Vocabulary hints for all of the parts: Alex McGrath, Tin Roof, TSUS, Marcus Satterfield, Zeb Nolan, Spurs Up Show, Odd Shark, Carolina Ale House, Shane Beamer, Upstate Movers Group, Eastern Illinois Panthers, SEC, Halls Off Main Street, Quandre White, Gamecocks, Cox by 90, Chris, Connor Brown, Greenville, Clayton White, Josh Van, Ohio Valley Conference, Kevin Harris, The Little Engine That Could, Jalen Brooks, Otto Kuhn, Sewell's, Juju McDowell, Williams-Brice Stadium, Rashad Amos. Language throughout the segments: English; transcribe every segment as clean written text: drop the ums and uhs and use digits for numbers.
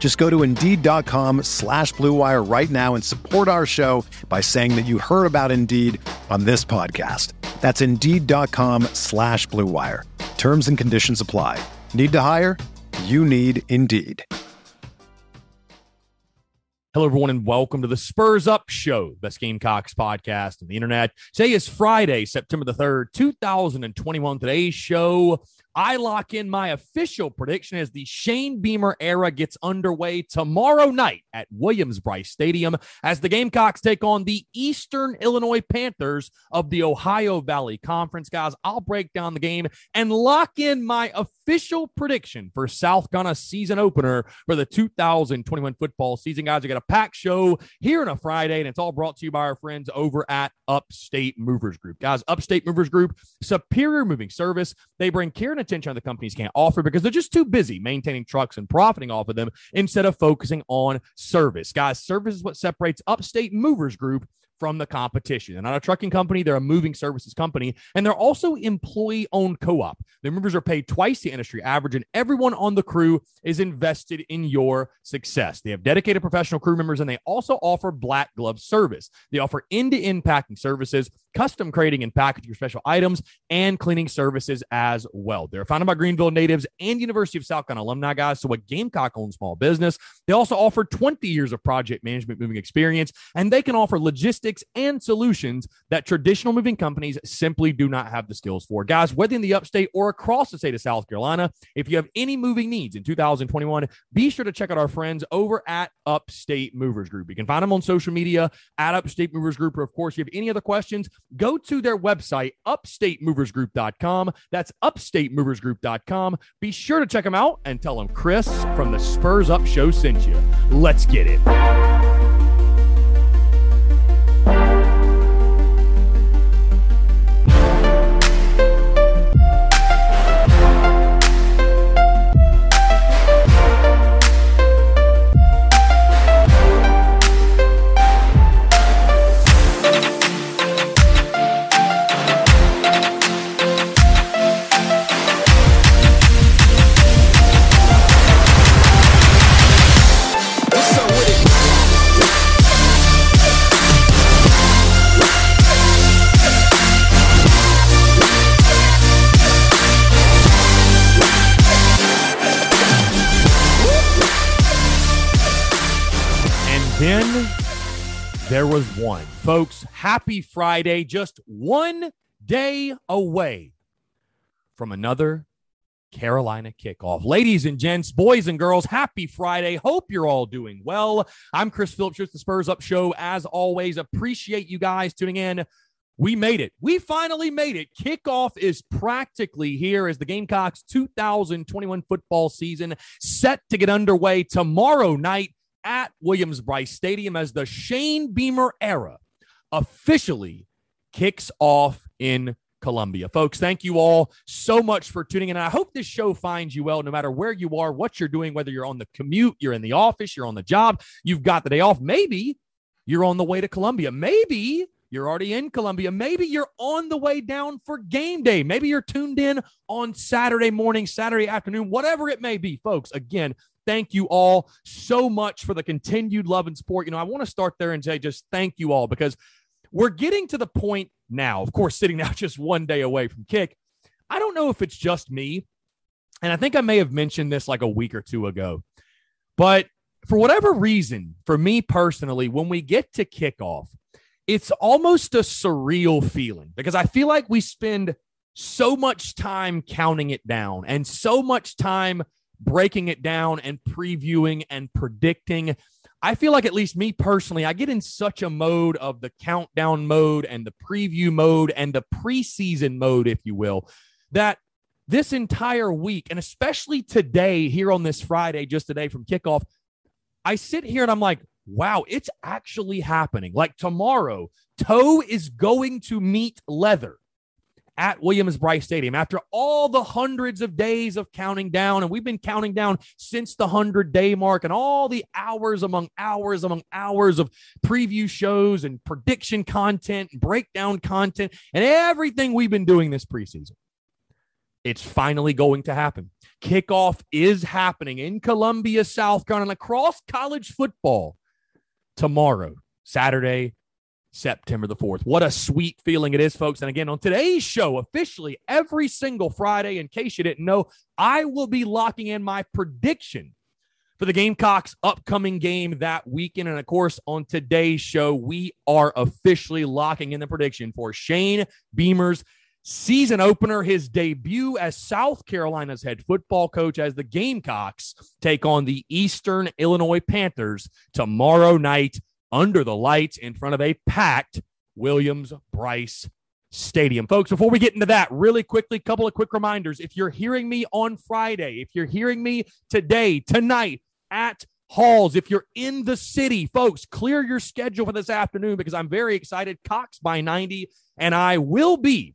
Just go to Indeed.com/Blue Wire right now and support our show by saying that you heard about Indeed on this podcast. That's Indeed.com/Blue Wire. Terms and conditions apply. Need to hire? You need Indeed. Hello, everyone, and welcome to the Spurs Up Show, best Gamecocks podcast on the internet. Today is Friday, September the 3rd, 2021. Today's show, I lock in my official prediction as the Shane Beamer era gets underway tomorrow night at Williams-Brice Stadium as the Gamecocks take on the Eastern Illinois Panthers of the Ohio Valley Conference. Guys, I'll break down the game and lock in my official prediction for South Carolina's season opener for the 2021 football season. Guys, we got a packed show here on a Friday, and it's all brought to you by our friends over at Upstate Movers Group. Guys, Upstate Movers Group, superior moving service. They bring care and attention the companies can't offer because they're just too busy maintaining trucks and profiting off of them instead of focusing on service. Guys, service is what separates Upstate Movers Group from the competition. They're not a trucking company. They're a moving services company, and they're also employee-owned co-op. Their members are paid twice the industry average, and everyone on the crew is invested in your success. They have dedicated professional crew members, and they also offer black glove service. They offer end-to-end packing services, custom crating and packaging your special items, and cleaning services as well. They're founded by Greenville natives and University of South Carolina alumni, guys, so a Gamecock-owned small business. They also offer 20 years of project management moving experience, and they can offer logistics and solutions that traditional moving companies simply do not have the skills for. Guys, whether in the upstate or across the state of South Carolina, if you have any moving needs in 2021, be sure to check out our friends over at Upstate Movers Group. You can find them on social media at Upstate Movers Group, or of course, if you have any other questions, go to their website, upstatemoversgroup.com. That's upstatemoversgroup.com. Be sure to check them out and tell them Chris from the Spurs Up Show sent you. Let's get it. There was one. Folks, happy Friday, just one day away from another Carolina kickoff. Ladies and gents, boys and girls, happy Friday. Hope you're all doing well. I'm Chris Phillips with the Spurs Up Show. As always, appreciate you guys tuning in. We made it. We finally made it. Kickoff is practically here as the Gamecocks 2021 football season set to get underway tomorrow night at Williams-Brice Stadium as the Shane Beamer era officially kicks off in Columbia. Folks, thank you all so much for tuning in. I hope this show finds you well, no matter where you are, what you're doing, whether you're on the commute, you're in the office, you're on the job, you've got the day off. Maybe you're on the way to Columbia. Maybe you're already in Columbia. Maybe you're on the way down for game day. Maybe you're tuned in on Saturday morning, Saturday afternoon, whatever it may be. Folks, again, thank you all so much for the continued love and support. You know, I want to start there and say just thank you all, because we're getting to the point now, of course, sitting now just one day away from kick. I don't know if it's just me, and I think I may have mentioned this like a week or two ago, but for whatever reason, for me personally, when we get to kickoff, it's almost a surreal feeling because I feel like we spend so much time counting it down and so much time breaking it down and previewing and predicting. I feel like, at least me personally, I get in such a mode of the countdown mode and the preview mode and the preseason mode, if you will, that this entire week, and especially today here on this Friday, just today from kickoff, I sit here and I'm like, wow, it's actually happening. Like tomorrow, Toe is going to meet Leather at Williams-Brice Stadium after all the hundreds of days of counting down. And we've been counting down since the 100-day mark and all the hours among hours among hours of preview shows and prediction content and breakdown content and everything we've been doing this preseason. It's finally going to happen. Kickoff is happening in Columbia, South Carolina, across college football tomorrow, Saturday, September the 4th. What a sweet feeling it is, folks. And again, on today's show, officially every single Friday, in case you didn't know, I will be locking in my prediction for the Gamecocks' upcoming game that weekend. And of course, on today's show, we are officially locking in the prediction for Shane Beamer's season opener, his debut as South Carolina's head football coach, as the Gamecocks take on the Eastern Illinois Panthers tomorrow night under the lights in front of a packed Williams-Brice Stadium. Folks, before we get into that, really quickly, a couple of quick reminders. If you're hearing me on Friday, if you're hearing me today, tonight at Halls, if you're in the city, folks, clear your schedule for this afternoon because I'm very excited. Cox by 90, and I will be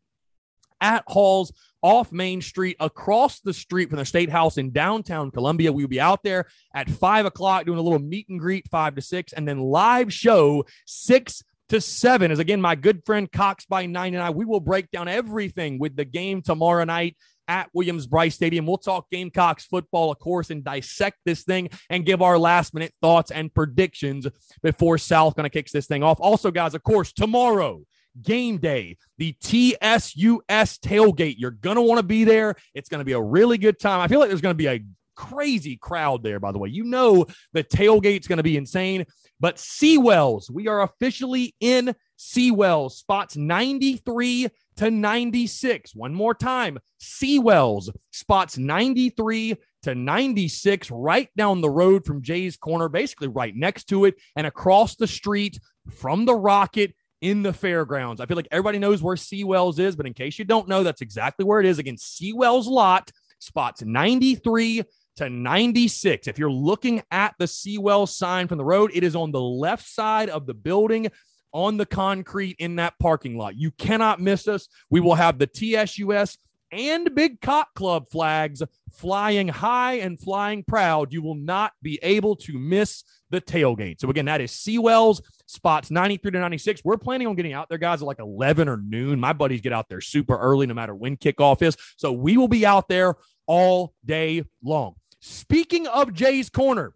at Halls Off Main Street, across the street from the State House in downtown Columbia. We'll be out there at 5 o'clock doing a little meet and greet, 5 to 6, and then live show 6 to 7. As again, my good friend Cox by 9 and I, we will break down everything with the game tomorrow night at Williams-Brice Stadium. We'll talk Gamecocks football, of course, and dissect this thing and give our last-minute thoughts and predictions before South going to kick this thing off. Also, guys, of course, tomorrow, game day, the TSUS tailgate. You're going to want to be there. It's going to be a really good time. I feel like there's going to be a crazy crowd there, by the way. You know the tailgate's going to be insane. But Sewell's, we are officially in Sewell's, spots 93 to 96. One more time, Sewell's, spots 93 to 96, right down the road from Jay's Corner, basically right next to it, and across the street from the Rocket in the fairgrounds. I feel like everybody knows where Sewell's is, but in case you don't know, that's exactly where it is. Again, Sewell's lot, spots 93 to 96. If you're looking at the Sewell's sign from the road, it is on the left side of the building on the concrete in that parking lot. You cannot miss us. We will have the TSUS and Big Cock Club flags flying high and flying proud. You will not be able to miss the tailgate. So again, that is Sewell's, spots 93 to 96. We're planning on getting out there, guys, at like 11 or noon. My buddies get out there super early, no matter when kickoff is. So we will be out there all day long. Speaking of Jay's Corner,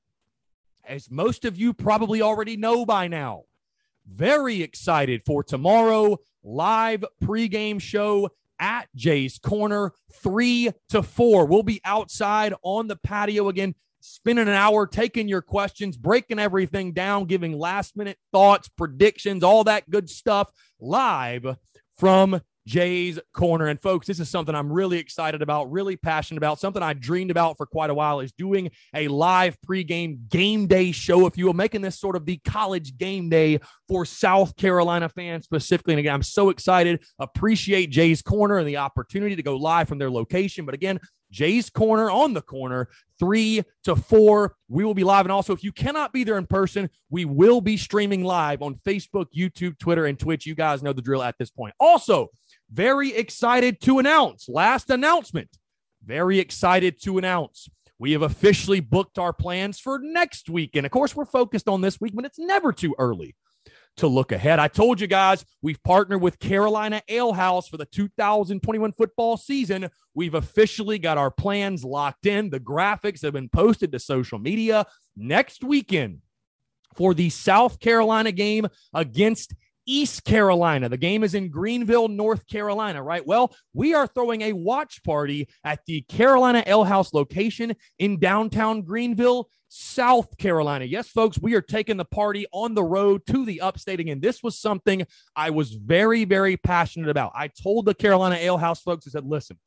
as most of you probably already know by now, very excited for tomorrow, live pregame show at Jay's Corner, 3 to 4. We'll be outside on the patio again, spending an hour taking your questions, breaking everything down, giving last-minute thoughts, predictions, all that good stuff live from Jay's Corner. And folks, this is something I'm really excited about, really passionate about, something I dreamed about for quite a while, is doing a live pregame game day show, if you will, making this sort of the college game day for South Carolina fans specifically. And again, I'm so excited. Appreciate Jay's Corner and the opportunity to go live from their location. But again, Jay's Corner, on the corner, 3 to 4. We will be live. And also, if you cannot be there in person, we will be streaming live on Facebook, YouTube, Twitter, and Twitch. You guys know the drill at this point. Also, very excited to announce, last announcement, very excited to announce, we have officially booked our plans for next week. And of course, we're focused on this week, but it's never too early to look ahead. I told you guys, we've partnered with Carolina Ale House for the 2021 football season. We've officially got our plans locked in. The graphics have been posted to social media. Next weekend, for the South Carolina game against East Carolina. The game is in Greenville, North Carolina, right? Well, we are throwing a watch party at the Carolina Ale House location in downtown Greenville, South Carolina. Yes, folks, we are taking the party on the road to the upstate again. This was something I was very, very passionate about. I told the Carolina Ale House folks, I said, listen,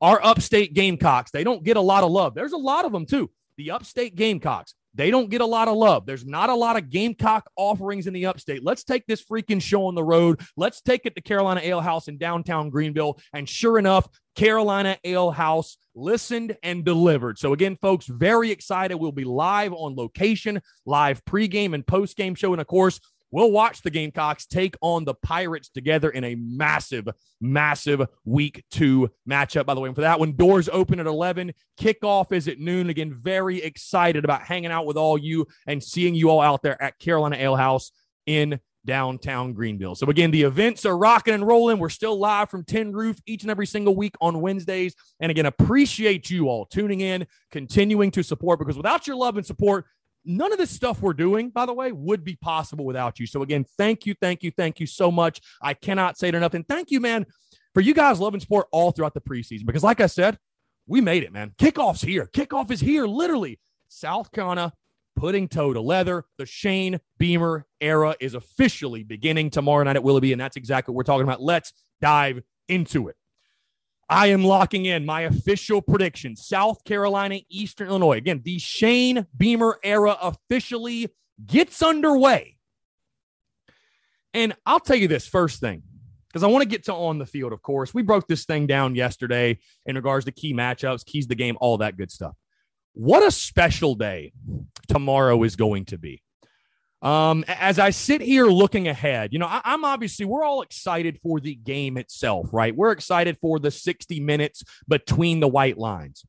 our upstate Gamecocks, they don't get a lot of love. There's a lot of them too. The upstate Gamecocks, they don't get a lot of love. There's not a lot of Gamecock offerings in the upstate. Let's take this freaking show on the road. Let's take it to Carolina Ale House in downtown Greenville. And sure enough, Carolina Ale House listened and delivered. So again, folks, very excited. We'll be live on location, live pregame and postgame show. And of course, we'll watch the Gamecocks take on the Pirates together in a massive, massive Week 2 matchup, by the way. And for that one, doors open at 11. Kickoff is at noon. Again, very excited about hanging out with all you and seeing you all out there at Carolina Ale House in downtown Greenville. So again, the events are rocking and rolling. We're still live from Tin Roof each and every single week on Wednesdays. And again, appreciate you all tuning in, continuing to support, because without your love and support, none of this stuff we're doing, by the way, would be possible without you. So again, thank you so much. I cannot say it enough. And thank you, man, for you guys' love and support all throughout the preseason. Because like I said, we made it, man. Kickoff's here. Kickoff is here, literally. South Carolina putting toe to leather. The Shane Beamer era is officially beginning tomorrow night at Willoughby, and that's exactly what we're talking about. Let's dive into it. I am locking in my official prediction, South Carolina, Eastern Illinois. Again, the Shane Beamer era officially gets underway. And I'll tell you this first thing, because I want to get to on the field, of course. We broke this thing down yesterday in regards to key matchups, keys to the game, all that good stuff. What a special day tomorrow is going to be. As I sit here looking ahead, you know, I'm obviously, we're all excited for the game itself, right? We're excited for the 60 minutes between the white lines.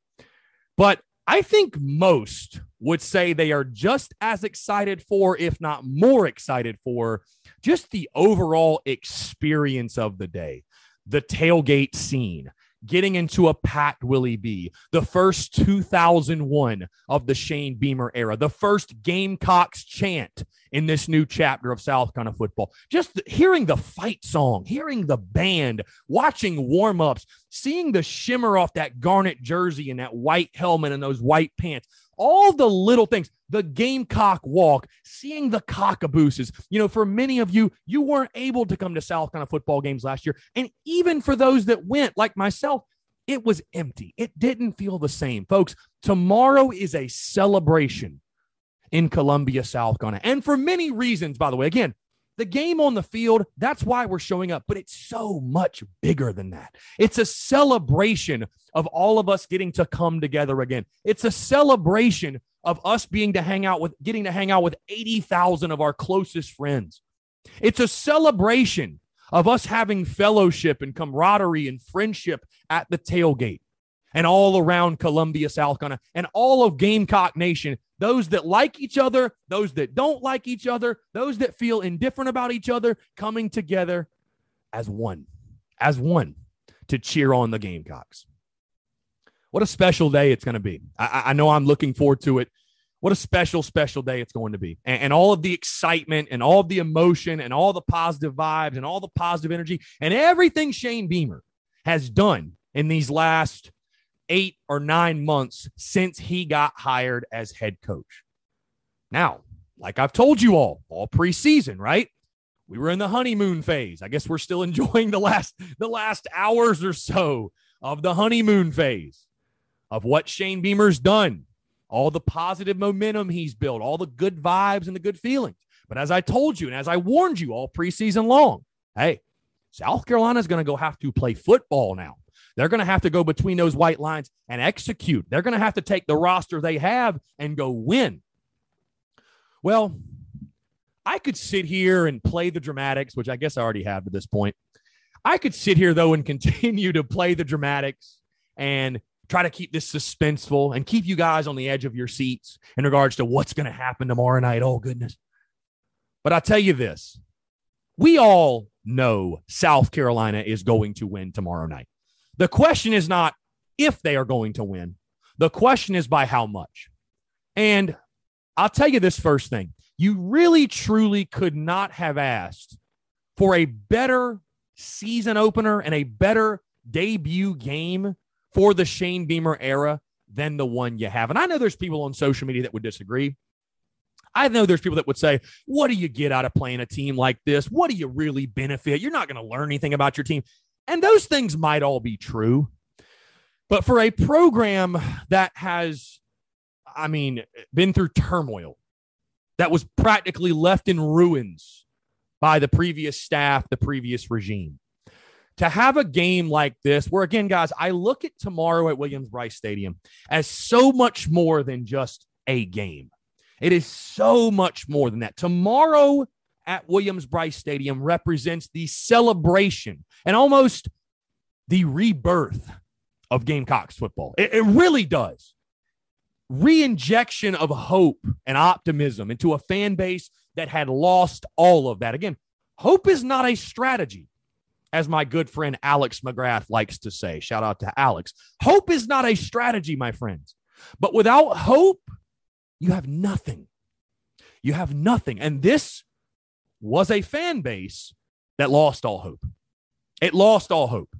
But I think most would say they are just as excited for, if not more excited for, just the overall experience of the day, the tailgate scene, getting into a packed Willie B, the first 2001 of the Shane Beamer era, the first Gamecocks chant in this new chapter of South Carolina football. Just hearing the fight song, hearing the band, watching warm-ups, seeing the shimmer off that garnet jersey and that white helmet and those white pants, all the little things, the Gamecock walk, seeing the cockabooses. You know, for many of you, you weren't able to come to South Carolina football games last year. And even for those that went, like myself, it was empty. It didn't feel the same. Folks, tomorrow is a celebration in Columbia, South Carolina. And for many reasons, by the way, again, the game on the field, that's why we're showing up. But it's so much bigger than that. It's a celebration of all of us getting to come together again. It's a celebration of us getting to hang out with 80,000 of our closest friends. It's a celebration of us having fellowship and camaraderie and friendship at the tailgate and all around Columbia, South Carolina, and all of Gamecock Nation. Those that like each other, those that don't like each other, those that feel indifferent about each other, coming together as one to cheer on the Gamecocks. What a special day it's going to be. I know I'm looking forward to it. What a special, special day it's going to be. And all of the excitement and all of the emotion and all the positive vibes and all the positive energy and everything Shane Beamer has done in these last 8 or 9 months since he got hired as head coach. Now, like I've told you all preseason, right? We were in the honeymoon phase. I guess we're still enjoying the last hours or so of the honeymoon phase of what Shane Beamer's done, all the positive momentum he's built, all the good vibes and the good feelings. But as I told you, and as I warned you all preseason long, hey, South Carolina's going to go have to play football now. They're going to have to go between those white lines and execute. They're going to have to take the roster they have and go win. Well, I could sit here and play the dramatics, which I guess I already have at this point. I could sit here, though, and continue to play the dramatics and try to keep this suspenseful and keep you guys on the edge of your seats in regards to what's going to happen tomorrow night. Oh, goodness. But I'll tell you this. We all know South Carolina is going to win tomorrow night. The question is not if they are going to win. The question is by how much. And I'll tell you this first thing. You really, truly could not have asked for a better season opener and a better debut game for the Shane Beamer era than the one you have. And I know there's people on social media that would disagree. I know there's people that would say, what do you get out of playing a team like this? What do you really benefit? You're not going to learn anything about your team. And those things might all be true. But for a program that has, I mean, been through turmoil, that was practically left in ruins by the previous staff, the previous regime, to have a game like this, where, again, guys, I look at tomorrow at Williams-Brice Stadium as so much more than just a game. It is so much more than that. Tomorrow at Williams-Brice Stadium represents the celebration and almost the rebirth of Gamecocks football. It really does. Reinjection of hope and optimism into a fan base that had lost all of that. Again, hope is not a strategy, as my good friend Alex McGrath likes to say. Shout out to Alex. Hope is not a strategy, my friends. But without hope, you have nothing. You have nothing. And this was a fan base that lost all hope. It lost all hope.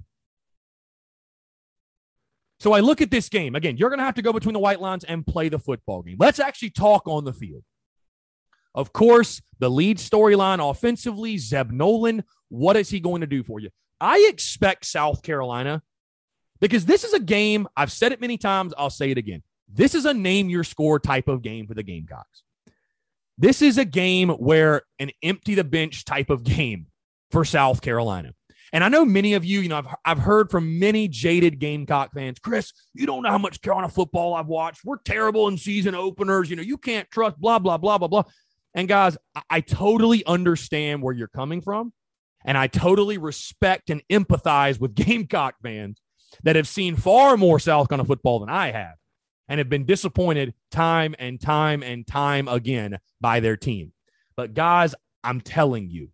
So I look at this game. Again, you're going to have to go between the white lines and play the football game. Let's actually talk on the field. Of course, the lead storyline offensively, Zeb Nolan, what is he going to do for you? I expect South Carolina, because this is a game, I've said it many times, I'll say it again. This is a name-your-score type of game for the Gamecocks. This is a game where an empty-the-bench type of game for South Carolina. And I know many of you, I've heard from many jaded Gamecock fans, Chris, you don't know how much Carolina football I've watched. We're terrible in season openers. You can't trust blah, blah, blah, blah, blah. And guys, I totally understand where you're coming from. And I totally respect and empathize with Gamecock fans that have seen far more South Carolina football than I have and have been disappointed time and time and time again by their team. But guys, I'm telling you,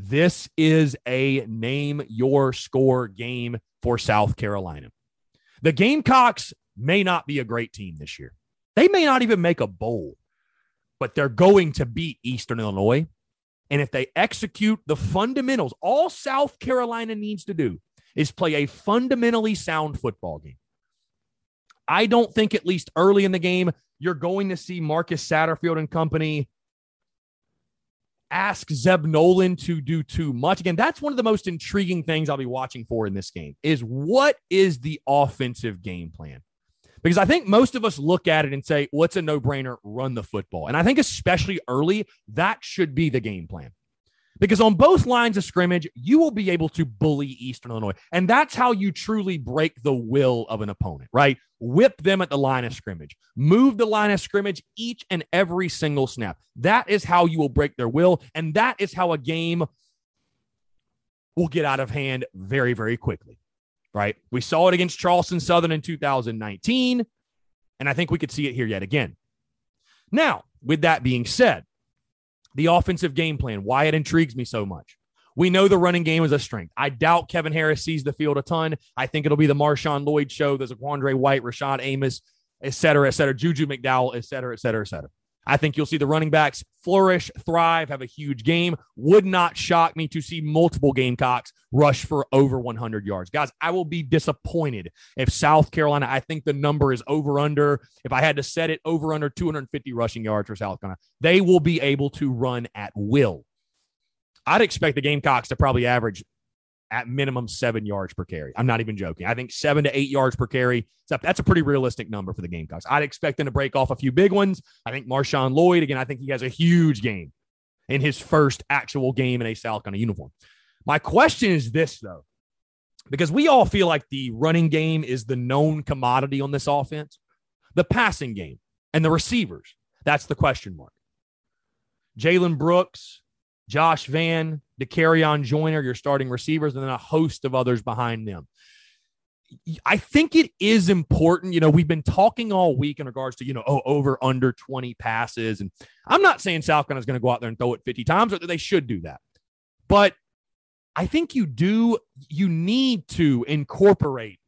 this is a name-your-score game for South Carolina. The Gamecocks may not be a great team this year. They may not even make a bowl, but they're going to beat Eastern Illinois. And if they execute the fundamentals, all South Carolina needs to do is play a fundamentally sound football game. I don't think, at least early in the game, you're going to see Marcus Satterfield and company ask Zeb Nolan to do too much. Again, that's one of the most intriguing things I'll be watching for in this game is what is the offensive game plan? Because I think most of us look at it and say, well, it's a no-brainer, run the football. And I think especially early, that should be the game plan. Because on both lines of scrimmage, you will be able to bully Eastern Illinois. And that's how you truly break the will of an opponent, right? Whip them at the line of scrimmage. Move the line of scrimmage each and every single snap. That is how you will break their will. And that is how a game will get out of hand very, very quickly, right? We saw it against Charleston Southern in 2019. And I think we could see it here yet again. Now, with that being said, the offensive game plan, why it intrigues me so much. We know the running game is a strength. I doubt Kevin Harris sees the field a ton. I think it'll be the Marshawn Lloyd show. There's a Quandre White, Rashad Amos, et cetera, et cetera. Juju McDowell, et cetera, et cetera, et cetera. I think you'll see the running backs flourish, thrive, have a huge game. Would not shock me to see multiple Gamecocks rush for over 100 yards. Guys, I will be disappointed if South Carolina, I think the number is over under. If I had to set it over under 250 rushing yards for South Carolina, they will be able to run at will. I'd expect the Gamecocks to probably average at minimum 7 yards per carry. I'm not even joking. I think 7 to 8 yards per carry. That's a pretty realistic number for the Gamecocks. I'd expect them to break off a few big ones. I think Marshawn Lloyd, again, I think he has a huge game in his first actual game in a South Carolina uniform. My question is this, though, because we all feel like the running game is the known commodity on this offense. The passing game and the receivers, that's the question mark. Jalen Brooks, Josh Van, DeCarrion Joyner, your starting receivers, and then a host of others behind them. I think it is important. We've been talking all week in regards to, over under 20 passes. And I'm not saying South Carolina is going to go out there and throw it 50 times, or they should do that. But I think you need to incorporate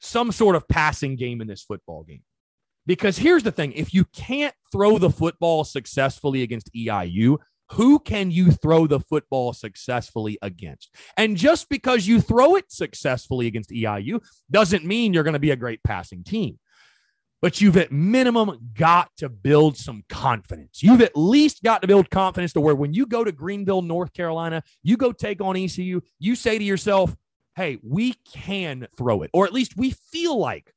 some sort of passing game in this football game. Because here's the thing. If you can't throw the football successfully against EIU, Who can you throw the football successfully against? And just because you throw it successfully against EIU doesn't mean you're going to be a great passing team. But you've at minimum got to build some confidence. You've at least got to build confidence to where when you go to Greenville, North Carolina, you go take on ECU, you say to yourself, hey, we can throw it, or at least we feel like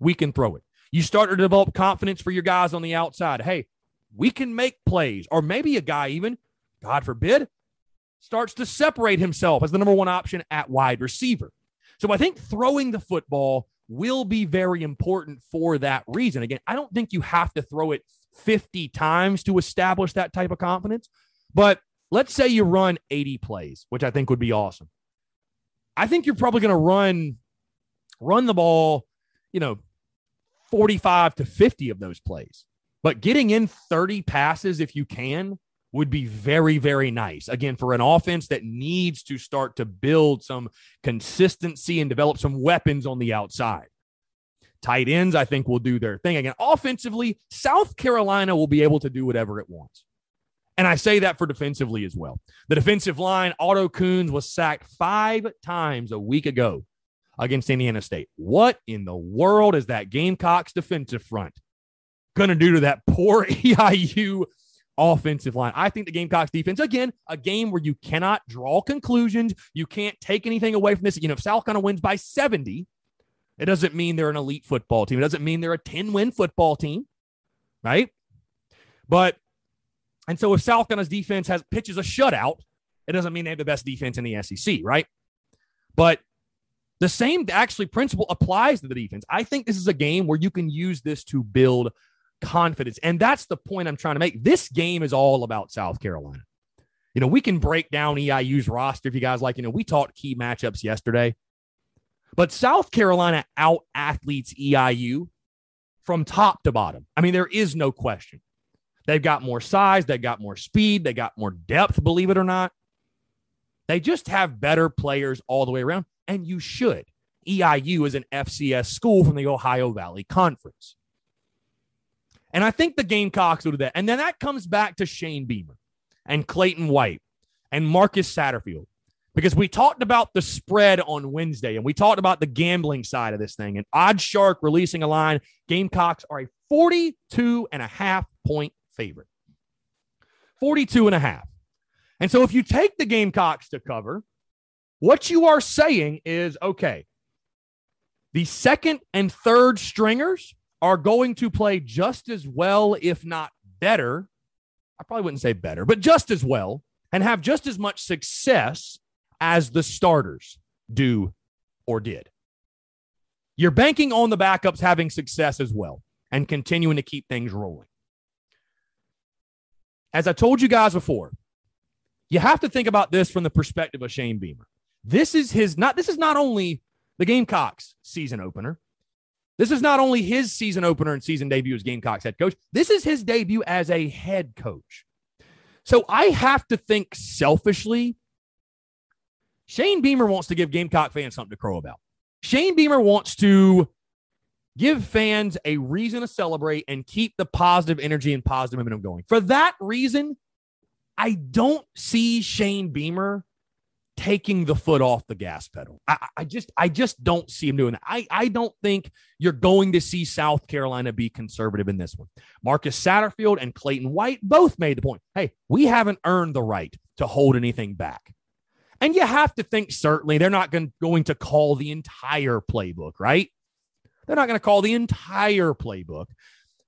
we can throw it. You start to develop confidence for your guys on the outside. Hey, we can make plays, or maybe a guy even, God forbid, starts to separate himself as the number one option at wide receiver. So I think throwing the football will be very important for that reason. Again, I don't think you have to throw it 50 times to establish that type of confidence, but let's say you run 80 plays, which I think would be awesome. I think you're probably going to run the ball, 45 to 50 of those plays, but getting in 30 passes, if you can, would be very, very nice. Again, for an offense that needs to start to build some consistency and develop some weapons on the outside. Tight ends, I think, will do their thing. Again, offensively, South Carolina will be able to do whatever it wants. And I say that for defensively as well. The defensive line, Otto Kuhn was sacked 5 times a week ago against Indiana State. What in the world is that Gamecocks defensive front going to do to that poor EIU offensive line? I think the Gamecocks defense, again, a game where you cannot draw conclusions. You can't take anything away from this. If South Carolina wins by 70, it doesn't mean they're an elite football team. It doesn't mean they're a 10-win football team, right? And so if South Carolina's defense pitches a shutout, it doesn't mean they have the best defense in the SEC, right? But the same actually principle applies to the defense. I think this is a game where you can use this to build confidence. And that's the point I'm trying to make. This game is all about South Carolina. We can break down EIU's roster if you guys like. We talked key matchups yesterday. But South Carolina out-athletes EIU from top to bottom. There is no question. They've got more size. They've got more speed. They got more depth, believe it or not. They just have better players all the way around, and you should. EIU is an FCS school from the Ohio Valley Conference. And I think the Gamecocks will do that. And then that comes back to Shane Beamer and Clayton White and Marcus Satterfield, because we talked about the spread on Wednesday, and we talked about the gambling side of this thing. And Odd Shark releasing a line, Gamecocks are a 42.5-point favorite. 42.5. And so if you take the Gamecocks to cover, what you are saying is, okay, the second and third stringers are going to play just as well, if not better. I probably wouldn't say better, but just as well, and have just as much success as the starters do or did. You're banking on the backups having success as well and continuing to keep things rolling. As I told you guys before, you have to think about this from the perspective of Shane Beamer. This is not only the Gamecocks' season opener. This is not only his season opener and season debut as Gamecocks head coach. This is his debut as a head coach. So I have to think selfishly. Shane Beamer wants to give Gamecock fans something to crow about. Shane Beamer wants to give fans a reason to celebrate and keep the positive energy and positive momentum going. For that reason, I don't see Shane Beamer taking the foot off the gas pedal. I just don't see him doing that. I don't think you're going to see South Carolina be conservative in this one. Marcus Satterfield and Clayton White both made the point, hey, we haven't earned the right to hold anything back. And you have to think, certainly, they're not going to call the entire playbook, right? They're not going to call the entire playbook.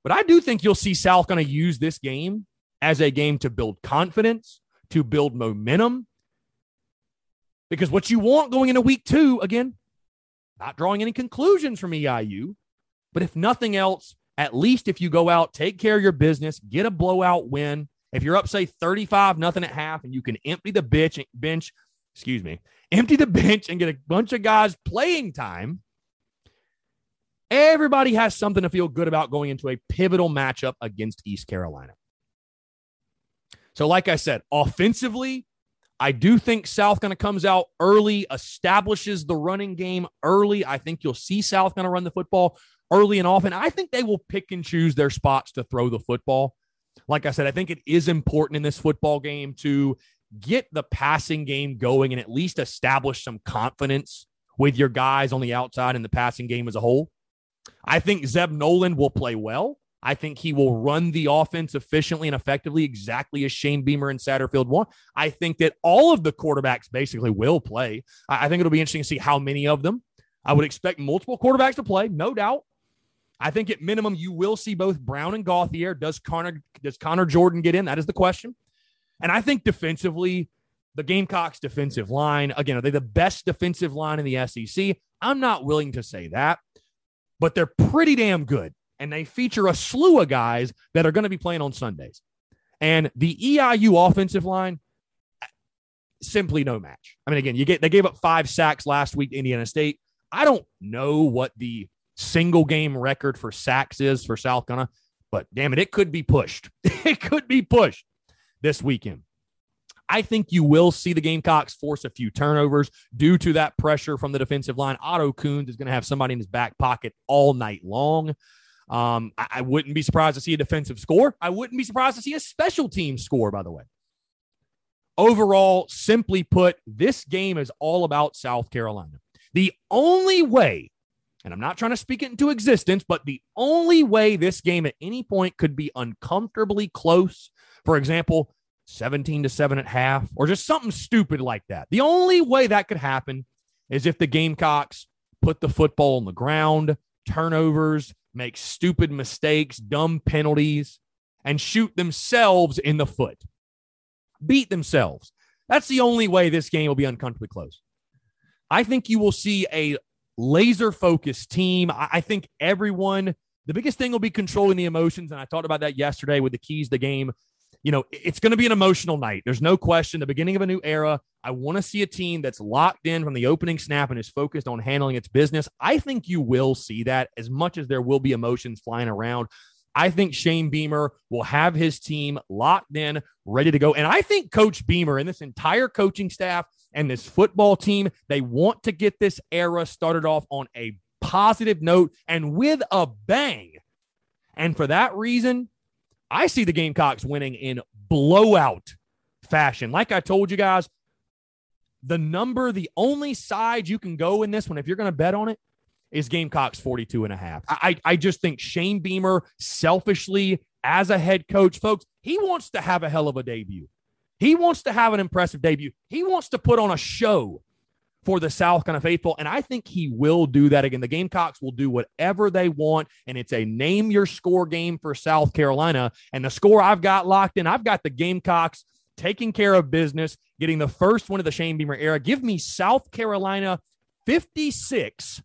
But I do think you'll see South going to use this game as a game to build confidence, to build momentum. Because what you want going into week 2, again, not drawing any conclusions from EIU, but if nothing else, at least if you go out, take care of your business, get a blowout win. If you're up, say, 35-0 at half, and you can empty the bench and get a bunch of guys playing time, everybody has something to feel good about going into a pivotal matchup against East Carolina. So like I said, offensively, I do think South Carolina comes out early, establishes the running game early. I think you'll see South Carolina run the football early and often. I think they will pick and choose their spots to throw the football. Like I said, I think it is important in this football game to get the passing game going and at least establish some confidence with your guys on the outside in the passing game as a whole. I think Zeb Nolan will play well. I think he will run the offense efficiently and effectively, exactly as Shane Beamer and Satterfield want. I think that all of the quarterbacks basically will play. I think it'll be interesting to see how many of them. I would expect multiple quarterbacks to play, no doubt. I think at minimum, you will see both Brown and Gauthier. Does Connor Jordan get in? That is the question. And I think defensively, the Gamecocks' defensive line, again, are they the best defensive line in the SEC? I'm not willing to say that, but they're pretty damn good. And they feature a slew of guys that are going to be playing on Sundays. And the EIU offensive line, simply no match. I mean, again, they gave up 5 sacks last week to Indiana State. I don't know what the single game record for sacks is for South Carolina, but damn it, it could be pushed. It could be pushed this weekend. I think you will see the Gamecocks force a few turnovers due to that pressure from the defensive line. Otto Kuhn is going to have somebody in his back pocket all night long. I wouldn't be surprised to see a defensive score. I wouldn't be surprised to see a special team score, by the way. Overall, simply put, this game is all about South Carolina. The only way, and I'm not trying to speak it into existence, but the only way this game at any point could be uncomfortably close, for example, 17-7 at half, or just something stupid like that. The only way that could happen is if the Gamecocks put the football on the ground, turnovers, make stupid mistakes, dumb penalties, and shoot themselves in the foot. Beat themselves. That's the only way this game will be uncomfortably close. I think you will see a laser-focused team. I think everyone, the biggest thing will be controlling the emotions, and I talked about that yesterday with the keys to the game. You know, it's going to be an emotional night. There's no question. The beginning of a new era. I want to see a team that's locked in from the opening snap and is focused on handling its business. I think you will see that as much as there will be emotions flying around. I think Shane Beamer will have his team locked in, ready to go. And I think Coach Beamer and this entire coaching staff and this football team, they want to get this era started off on a positive note and with a bang. And for that reason, I see the Gamecocks winning in blowout fashion. Like I told you guys, the only side you can go in this one, if you're going to bet on it, is Gamecocks 42.5. I just think Shane Beamer, selfishly, as a head coach, folks, he wants to have a hell of a debut. He wants to have an impressive debut. He wants to put on a show for the South Carolina faithful, and I think he will do that again. The Gamecocks will do whatever they want, and it's a name-your-score game for South Carolina, and the score I've got locked in, I've got the Gamecocks taking care of business, getting the first one of the Shane Beamer era. Give me South Carolina 56,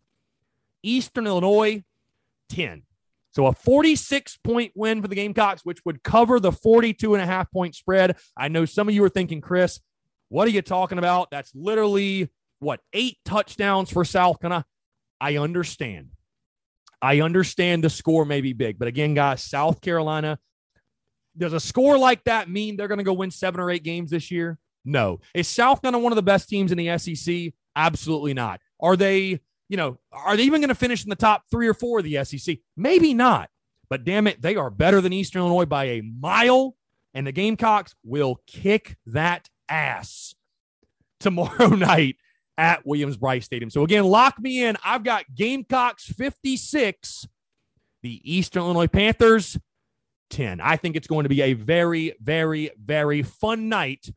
Eastern Illinois 10. So a 46-point win for the Gamecocks, which would cover the 42.5-point spread. I know some of you are thinking, Chris, what are you talking about? That's literally... 8 touchdowns for South Carolina? I understand. I understand the score may be big. But again, guys, South Carolina, does a score like that mean they're going to go win 7 or 8 games this year? No. Is South Carolina one of the best teams in the SEC? Absolutely not. Are they even going to finish in the top 3 or 4 of the SEC? Maybe not. But damn it, they are better than Eastern Illinois by a mile. And the Gamecocks will kick that ass tomorrow night at Williams-Brice Stadium. So again, lock me in. I've got Gamecocks 56, the Eastern Illinois Panthers 10. I think it's going to be a very, very, very fun night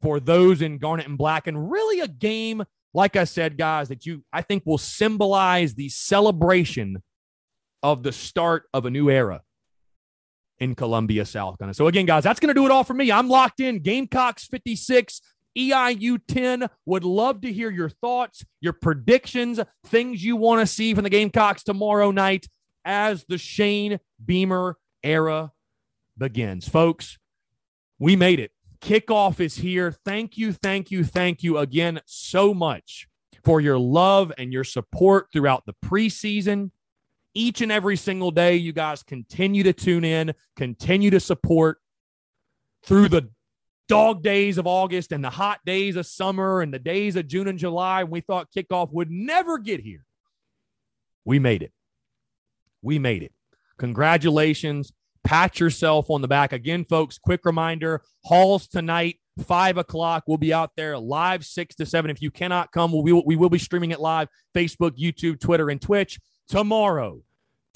for those in Garnet and Black, and really a game, like I said, guys, that I think will symbolize the celebration of the start of a new era in Columbia, South Carolina. So again, guys, that's going to do it all for me. I'm locked in. Gamecocks 56. EIU 10. Would love to hear your thoughts, your predictions, things you want to see from the Gamecocks tomorrow night as the Shane Beamer era begins. Folks, we made it. Kickoff is here. Thank you again so much for your love and your support throughout the preseason. Each and every single day, you guys continue to tune in, continue to support through the dog days of August and the hot days of summer and the days of June and July. We thought kickoff would never get here. We made it. Congratulations. pat yourself on the back. Again, folks, quick reminder, Halls tonight, 5 o'clock. We'll be out there live 6 to 7. If you cannot come, we will be streaming it live, Facebook, YouTube, Twitter, and Twitch. Tomorrow,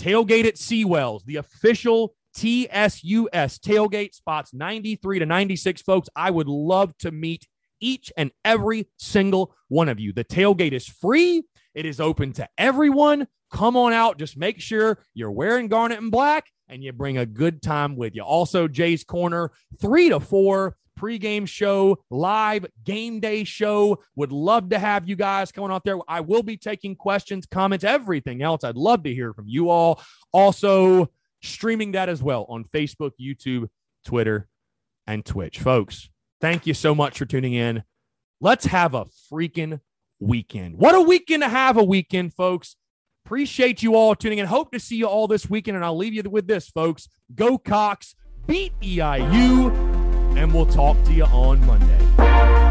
tailgate at Sewell's, the official TSUS tailgate, spots 93 to 96, folks. I would love to meet each and every single one of you. The tailgate is free. It is open to everyone. Come on out. Just make sure you're wearing garnet and black and you bring a good time with you. Also, Jay's Corner, 3 to 4. Pre-game show, live game day show. Would love to have you guys coming out there. I will be taking questions, comments, everything else. I'd love to hear from you all. Also, streaming that as well on Facebook, YouTube, Twitter, and Twitch. Folks, thank you so much for tuning in. Let's have a freaking weekend. What a weekend to have a weekend, folks. Appreciate you all tuning in. Hope to see you all this weekend, and I'll leave you with this, folks. Go Cox, beat EIU, and we'll talk to you on Monday.